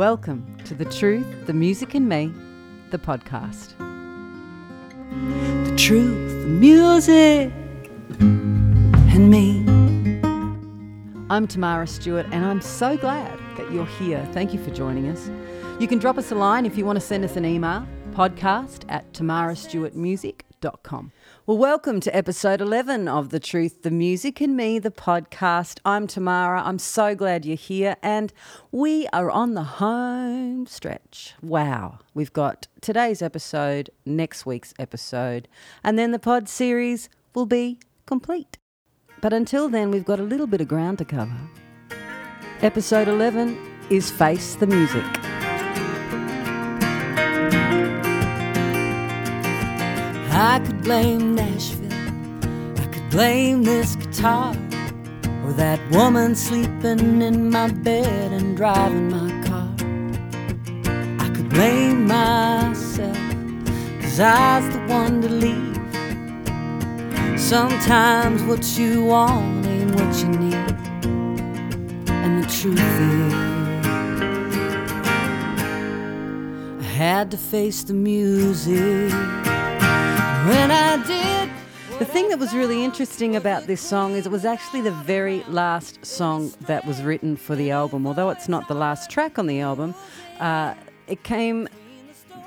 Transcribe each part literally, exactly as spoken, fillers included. Welcome to The Truth, The Music and Me, the podcast. The Truth, The Music and Me. I'm Tamara Stewart and I'm so glad that you're here. Thank you for joining us. You can drop us a line if you want to send us an email, podcast at tamara stewart music dot com. Well, welcome to episode eleven of The Truth, The Music and Me, the podcast. I'm Tamara. I'm so glad you're here and we are on the home stretch. Wow. We've got today's episode, next week's episode, and then the pod series will be complete. But until then, we've got a little bit of ground to cover. Episode eleven is Face the Music. I could blame Nashville, I could blame this guitar, or that woman sleeping in my bed and driving my car. I could blame myself, 'cause I was the one to leave. Sometimes what you want ain't what you need, and the truth is, I had to face the music. When I did. The thing that was really interesting about this song is it was actually the very last song that was written for the album. Although it's not the last track on the album, uh, it came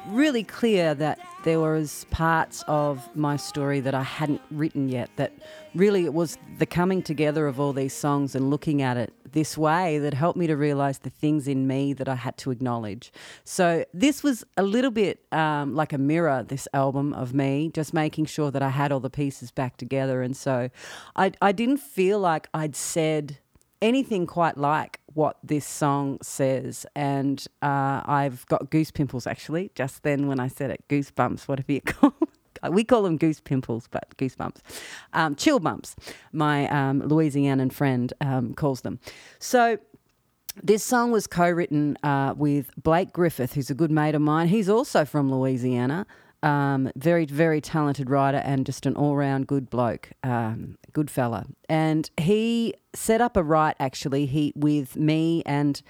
really clear that there was parts of my story that I hadn't written yet, that really it was the coming together of all these songs and looking at it this way that helped me to realise the things in me that I had to acknowledge. So this was a little bit um, like a mirror, this album, of me, just making sure that I had all the pieces back together. And so I, I didn't feel like I'd said anything quite like what this song says, and uh, I've got goose pimples actually just then when I said it, goosebumps, whatever you call it. We call them goose pimples, but goosebumps. Um, chill bumps, my um, Louisianan friend um, calls them. So this song was co-written uh, with Blake Griffith, who's a good mate of mine. He's also from Louisiana, um, very, very talented writer and just an all-round good bloke, um, good fella. And he set up a write actually he with me and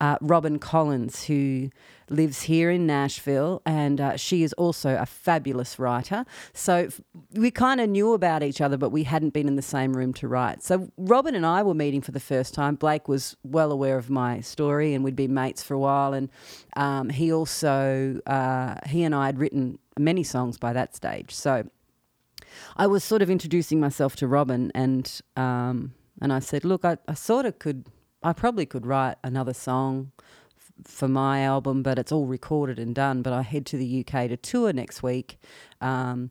uh, Robin Collins, who lives here in Nashville, and uh, she is also a fabulous writer. So f- we kind of knew about each other, but we hadn't been in the same room to write. So Robin and I were meeting for the first time. Blake was well aware of my story and we'd been mates for a while, and um, he also uh, he and I had written many songs by that stage. So I was sort of introducing myself to Robin, and um, and I said, look, I, I sort of could, I probably could write another song f- for my album, but it's all recorded and done. But I head to the U K to tour next week, um,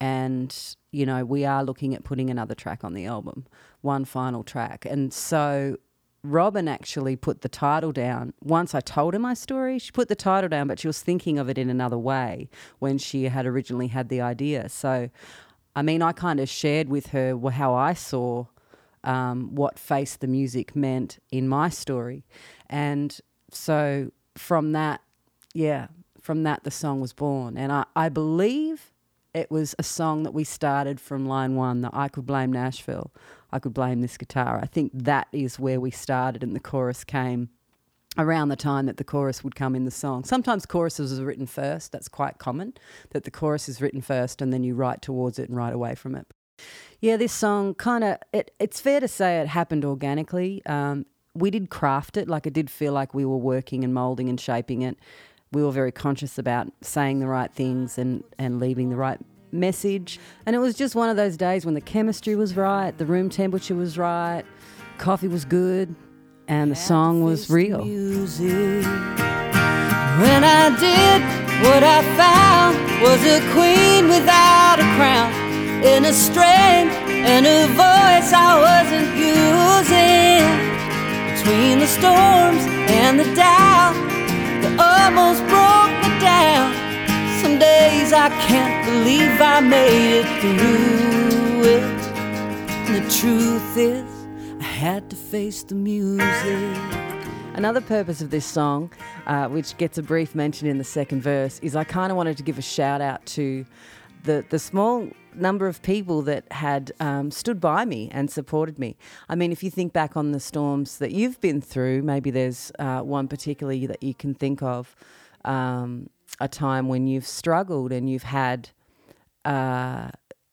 and, you know, we are looking at putting another track on the album, one final track. And so Robin actually put the title down. Once I told her my story, she put the title down, but she was thinking of it in another way when she had originally had the idea. So, I mean, I kind of shared with her how I saw Um, what Face the Music meant in my story. And so from that, yeah, from that the song was born. And I, I believe it was a song that we started from line one, that I could blame Nashville, I could blame this guitar. I think that is where we started, and the chorus came around the time that the chorus would come in the song. Sometimes choruses are written first. That's quite common, that the chorus is written first and then you write towards it and write away from it. Yeah, this song kind of, it, it's fair to say it happened organically. Um, we did craft it, like it did feel like we were working and moulding and shaping it. We were very conscious about saying the right things and, and leaving the right message. And it was just one of those days when the chemistry was right, the room temperature was right, coffee was good, and the song was real. Music. When I did, what I found was a queen without a crown. In a strength and a voice I wasn't using. Between the storms and the doubt that almost broke me down. Some days I can't believe I made it through it. And the truth is, I had to face the music. Another purpose of this song, uh, which gets a brief mention in the second verse, is I kind of wanted to give a shout out to the the small number of people that had um, stood by me and supported me. I mean, if you think back on the storms that you've been through, maybe there's uh, one particularly that you can think of, um, a time when you've struggled and you've had uh,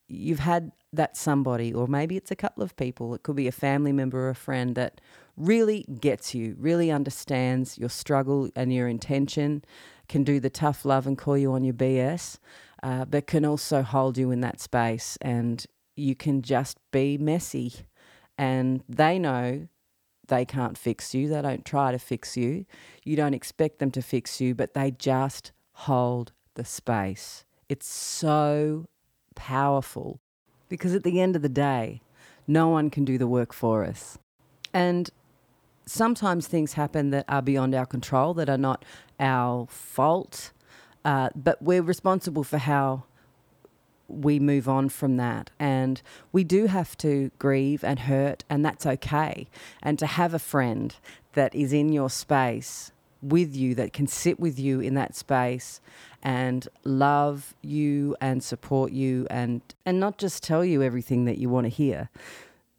you've had that somebody, or maybe it's a couple of people. It could be a family member or a friend that really gets you, really understands your struggle and your intention, can do the tough love and call you on your B S, uh, but can also hold you in that space, and you can just be messy, and they know they can't fix you. They don't try to fix you. You don't expect them to fix you, but they just hold the space. It's so powerful because at the end of the day, no one can do the work for us. And sometimes things happen that are beyond our control, that are not our fault, uh, but we're responsible for how we move on from that. And we do have to grieve and hurt, and that's okay. And to have a friend that is in your space with you, that can sit with you in that space and love you and support you, and, and not just tell you everything that you want to hear.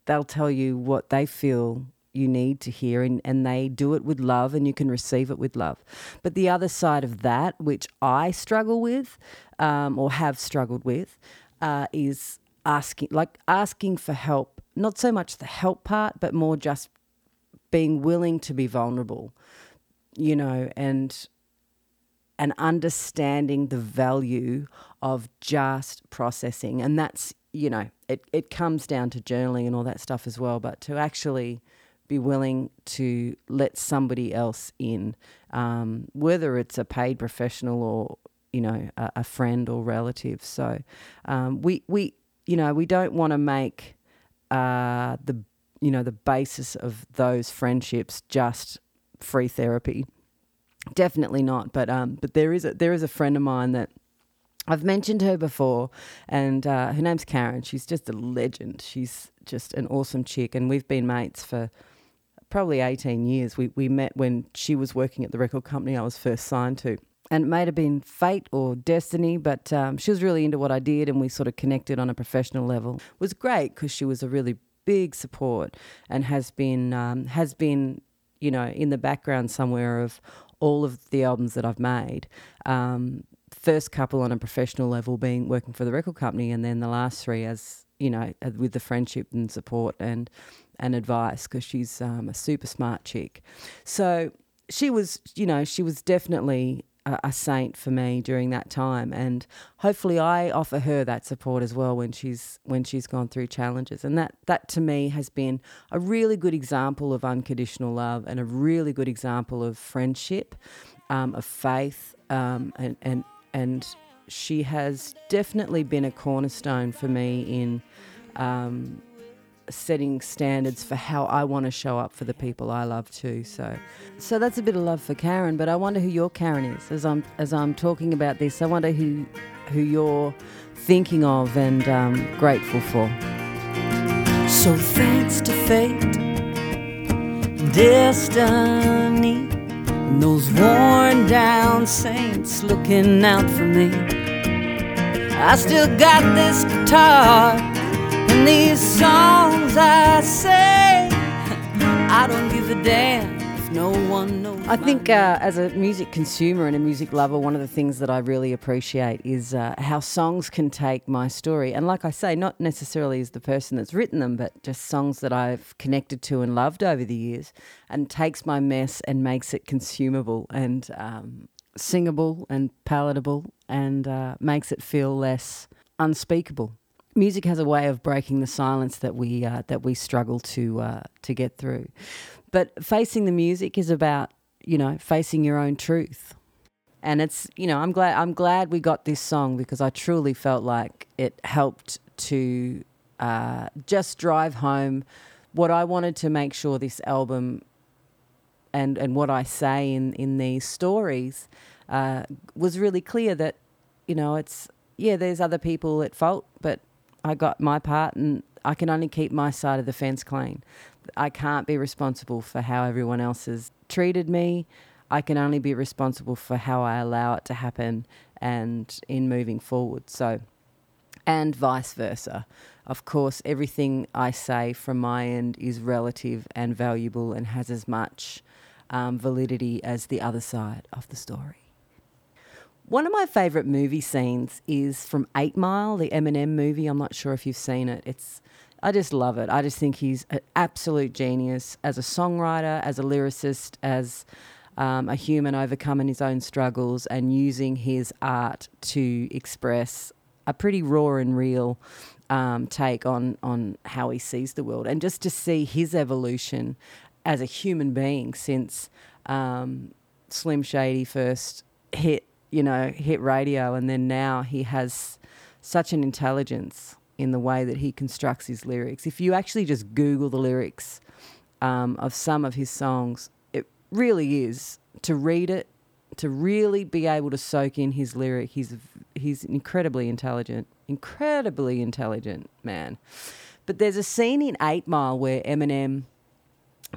They'll tell you what they feel you need to hear, and, and they do it with love, and you can receive it with love. But the other side of that, which I struggle with um, or have struggled with, uh, is asking, like asking for help, not so much the help part, but more just being willing to be vulnerable, you know, and and understanding the value of just processing. And that's, you know, it, it comes down to journaling and all that stuff as well, but to actually be willing to let somebody else in, um, whether it's a paid professional or, you know, a, a friend or relative. So um, we, we, you know, we don't want to make uh, the, you know, the basis of those friendships just free therapy. Definitely not. But um, but there is a, there is a friend of mine that I've mentioned her before, and uh, her name's Karen. She's just a legend. She's just an awesome chick, and we've been mates for probably eighteen years. We we met when she was working at the record company I was first signed to, and it may have been fate or destiny, but um, she was really into what I did, and we sort of connected on a professional level. It was great because she was a really big support and has been um, has been, you know, in the background somewhere of all of the albums that I've made. Um, first couple on a professional level being working for the record company, and then the last three as, you know, with the friendship and support and and advice, because she's um, a super smart chick. So she was, you know, she was definitely a, a saint for me during that time, and hopefully I offer her that support as well when she's when she's gone through challenges. And that that to me has been a really good example of unconditional love, and a really good example of friendship, um, of faith, um, and and And she has definitely been a cornerstone for me in um, setting standards for how I want to show up for the people I love too. So, so that's a bit of love for Karen. But I wonder who your Karen is. As I'm as I'm talking about this, I wonder who who you're thinking of and um, grateful for. So thanks to fate, destiny, and those worn down saints looking out for me, I still got this guitar and these songs I sing. I don't give a damn if no one knows. I think uh, as a music consumer and a music lover, one of the things that I really appreciate is uh, how songs can take my story. And like I say, not necessarily as the person that's written them, but just songs that I've connected to and loved over the years, and takes my mess and makes it consumable and um, singable and palatable, and uh, makes it feel less unspeakable. Music has a way of breaking the silence that we uh, that we struggle to uh, to get through. But facing the music is about, you know, facing your own truth. And it's, you know, I'm glad I'm glad we got this song, because I truly felt like it helped to uh, just drive home what I wanted to make sure this album and, and what I say in, in these stories uh, was really clear, that, you know, it's, yeah, there's other people at fault, but I got my part, and I can only keep my side of the fence clean. I can't be responsible for how everyone else has treated me. I can only be responsible for how I allow it to happen and in moving forward. So and vice versa. Of course, everything I say from my end is relative and valuable and has as much um, validity as the other side of the story. One of my favourite movie scenes is from eight mile, the Eminem movie. I'm not sure if you've seen it. It's I just love it. I just think he's an absolute genius as a songwriter, as a lyricist, as um, a human overcoming his own struggles and using his art to express a pretty raw and real um, take on, on how he sees the world. And just to see his evolution as a human being since um, Slim Shady first hit, you know, hit radio, and then now he has such an intelligence in the way that he constructs his lyrics. If you actually just Google the lyrics um, of some of his songs, it really is, to read it, to really be able to soak in his lyric. He's he's incredibly intelligent, incredibly intelligent man. But there's a scene in eight mile where Eminem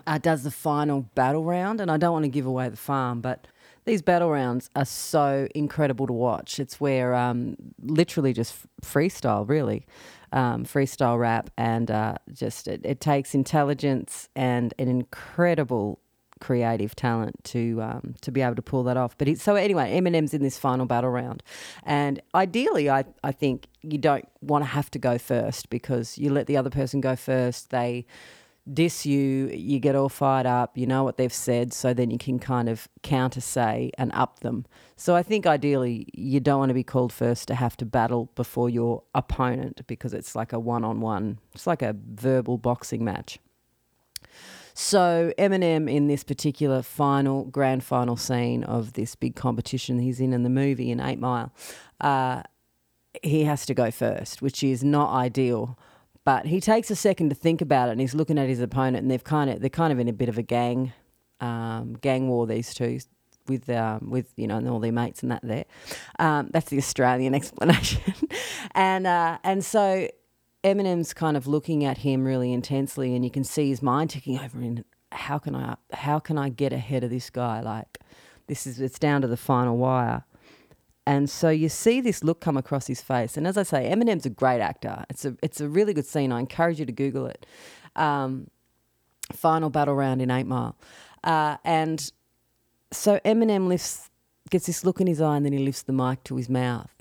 uh, does the final battle round, and I don't want to give away the farm, but these battle rounds are so incredible to watch. It's where um, literally just freestyle, really, um, freestyle rap, and uh, just it, it takes intelligence and an incredible creative talent to um, to be able to pull that off. But it, so anyway, Eminem's in this final battle round, and ideally, I I think you don't want to have to go first, because you let the other person go first, they diss you, you get all fired up, you know what they've said, so then you can kind of counter say and up them. So I think ideally you don't want to be called first to have to battle before your opponent, because it's like a one-on-one, it's like a verbal boxing match. So Eminem in this particular final, grand final scene of this big competition he's in in the movie in eight mile, uh, he has to go first, which is not ideal. But he takes a second to think about it, and he's looking at his opponent, and they've kind of they're kind of in a bit of a gang, um, gang war. These two, with um, with you know, and all their mates and that there. Um, that's the Australian explanation, and uh, and so Eminem's kind of looking at him really intensely, and you can see his mind ticking over. And how can I how can I get ahead of this guy? Like, this is it's down to the final wire. And so you see this look come across his face. And as I say, Eminem's a great actor. It's a it's a really good scene. I encourage you to Google it. Um, final battle round in eight mile. Uh, and so Eminem lifts, gets this look in his eye, and then he lifts the mic to his mouth.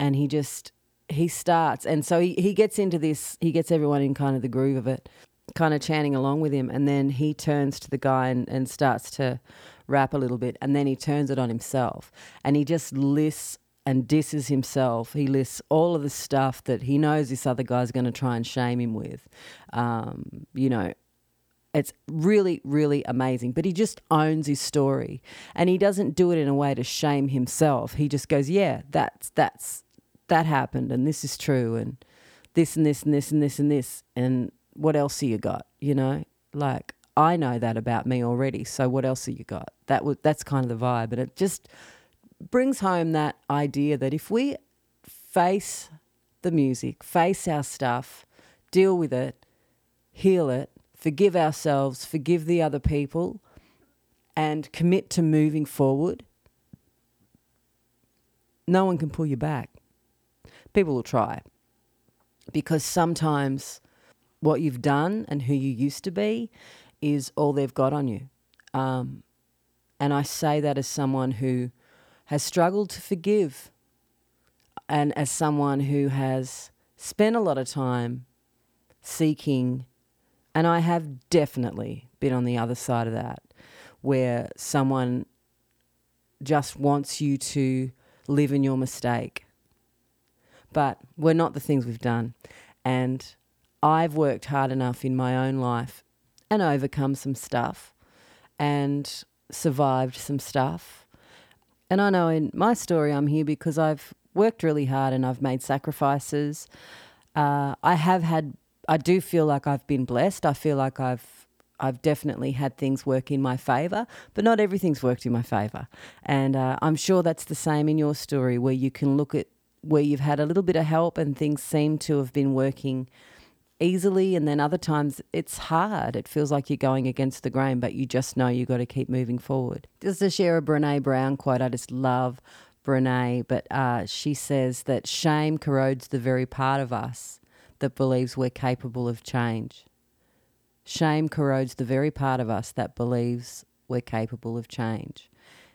And he just, he starts. And so he, he gets into this, he gets everyone in kind of the groove of it, kind of chanting along with him. And then he turns to the guy and, and starts to rap a little bit, and then he turns it on himself, and he just lists and disses himself. He lists all of the stuff that he knows this other guy's going to try and shame him with. Um, you know, it's really, really amazing. But he just owns his story, and he doesn't do it in a way to shame himself. He just goes, yeah, that's that's that happened, and this is true, and this and this and this and this and this, and what else have you got? You know, like, I know that about me already, so what else have you got? That was, that's kind of the vibe, and it just brings home that idea that if we face the music, face our stuff, deal with it, heal it, forgive ourselves, forgive the other people, and commit to moving forward, no one can pull you back. People will try, because sometimes what you've done and who you used to be is all they've got on you. Um, and I say that as someone who has struggled to forgive, and as someone who has spent a lot of time seeking, and I have definitely been on the other side of that, where someone just wants you to live in your mistake. But we're not the things we've done. And I've worked hard enough in my own life and overcome some stuff and survived some stuff. And I know in my story I'm here because I've worked really hard and I've made sacrifices. Uh, I have had, I do feel like I've been blessed. I feel like I've, I've definitely had things work in my favour, but not everything's worked in my favour. And uh, I'm sure that's the same in your story, where you can look at where you've had a little bit of help and things seem to have been working easily, and then other times it's hard. It feels like you're going against the grain, but you just know you've got to keep moving forward. Just to share a Brene Brown quote, I just love Brene, but uh, she says that shame corrodes the very part of us that believes we're capable of change. Shame corrodes the very part of us that believes we're capable of change.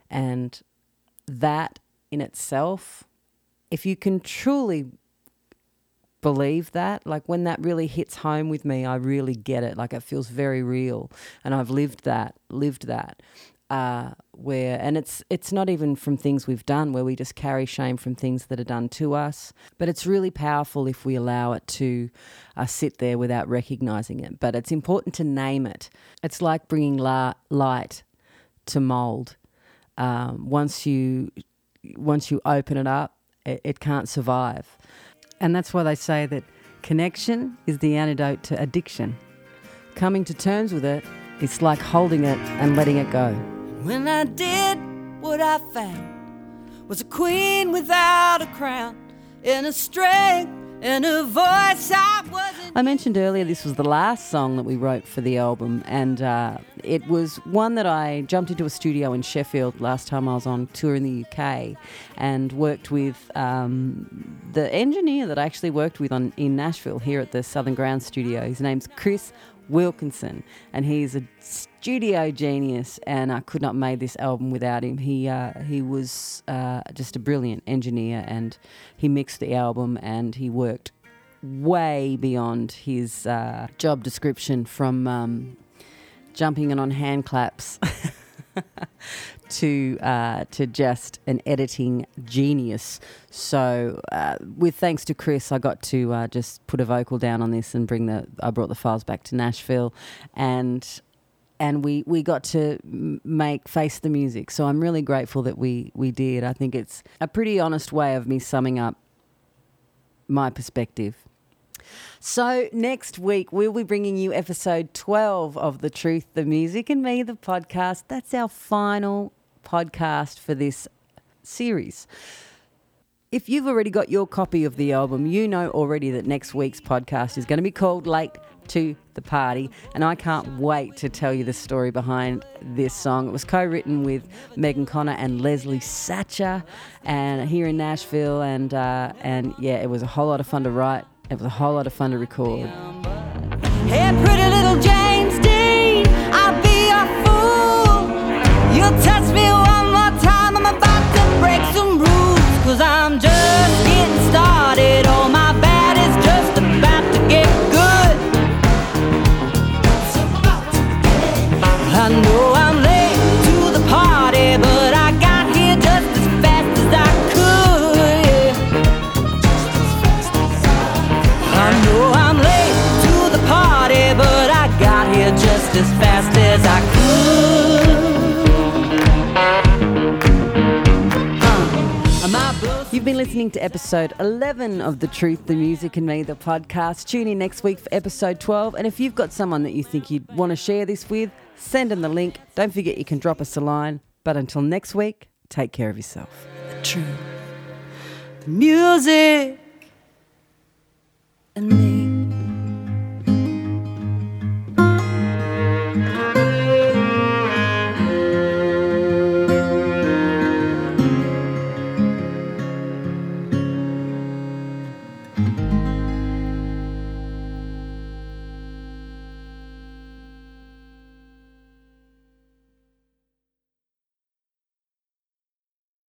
And that in itself, if you can truly believe that, like when that really hits home with me, I really get it. Like it feels very real, and I've lived that, lived that. Uh, where and it's it's not even from things we've done, where we just carry shame from things that are done to us. But it's really powerful if we allow it to uh, sit there without recognizing it. But it's important to name it. It's like bringing la- light to mold. Um, once you once you open it up, it, it can't survive. And that's why they say that connection is the antidote to addiction. Coming to terms with it, it's like holding it and letting it go. When I did, what I found was a queen without a crown, and a strength and a voice I wasn't... I mentioned earlier this was the last song that we wrote for the album, and uh, it was one that I jumped into a studio in Sheffield last time I was on tour in the U K, and worked with um, the engineer that I actually worked with on in Nashville here at the Southern Ground studio. His name's Chris Wilkinson, and he's a studio genius, and I could not make this album without him. He uh, he was uh, just a brilliant engineer, and he mixed the album, and he worked way beyond his uh, job description, from um, jumping in on hand claps to uh, to just an editing genius. So uh, with thanks to Chris, I got to uh, just put a vocal down on this and bring the I brought the files back to Nashville, and and we, we got to make Face the Music. So I'm really grateful that we we did. I think it's a pretty honest way of me summing up my perspective. So next week we'll be bringing you episode twelve of The Truth, The Music and Me, the podcast. That's our final podcast for this series. If you've already got your copy of the album, you know already that next week's podcast is going to be called Late to the Party, and I can't wait to tell you the story behind this song. It was co-written with Megan Connor and Leslie Satcher, and here in Nashville, and uh, and yeah, it was a whole lot of fun to write. It was a whole lot of fun to record. Hey, pretty little James Dean, I'll be a fool. You'll touch me one more time, I'm about to break some rules. Cause I'm just getting started, all my bad is just about to get good. It's about to get good. I know I'm late to the party, but I got here just as fast as I could, yeah. Just as fast as I could. I know I'm late to the party, but I got here just as fast as I could. You've been listening to episode eleven of The Truth, The Music and Me, the podcast. Tune in next week for episode twelve. And if you've got someone that you think you'd want to share this with, send them the link. Don't forget you can drop us a line. But until next week, take care of yourself. The truth, the music.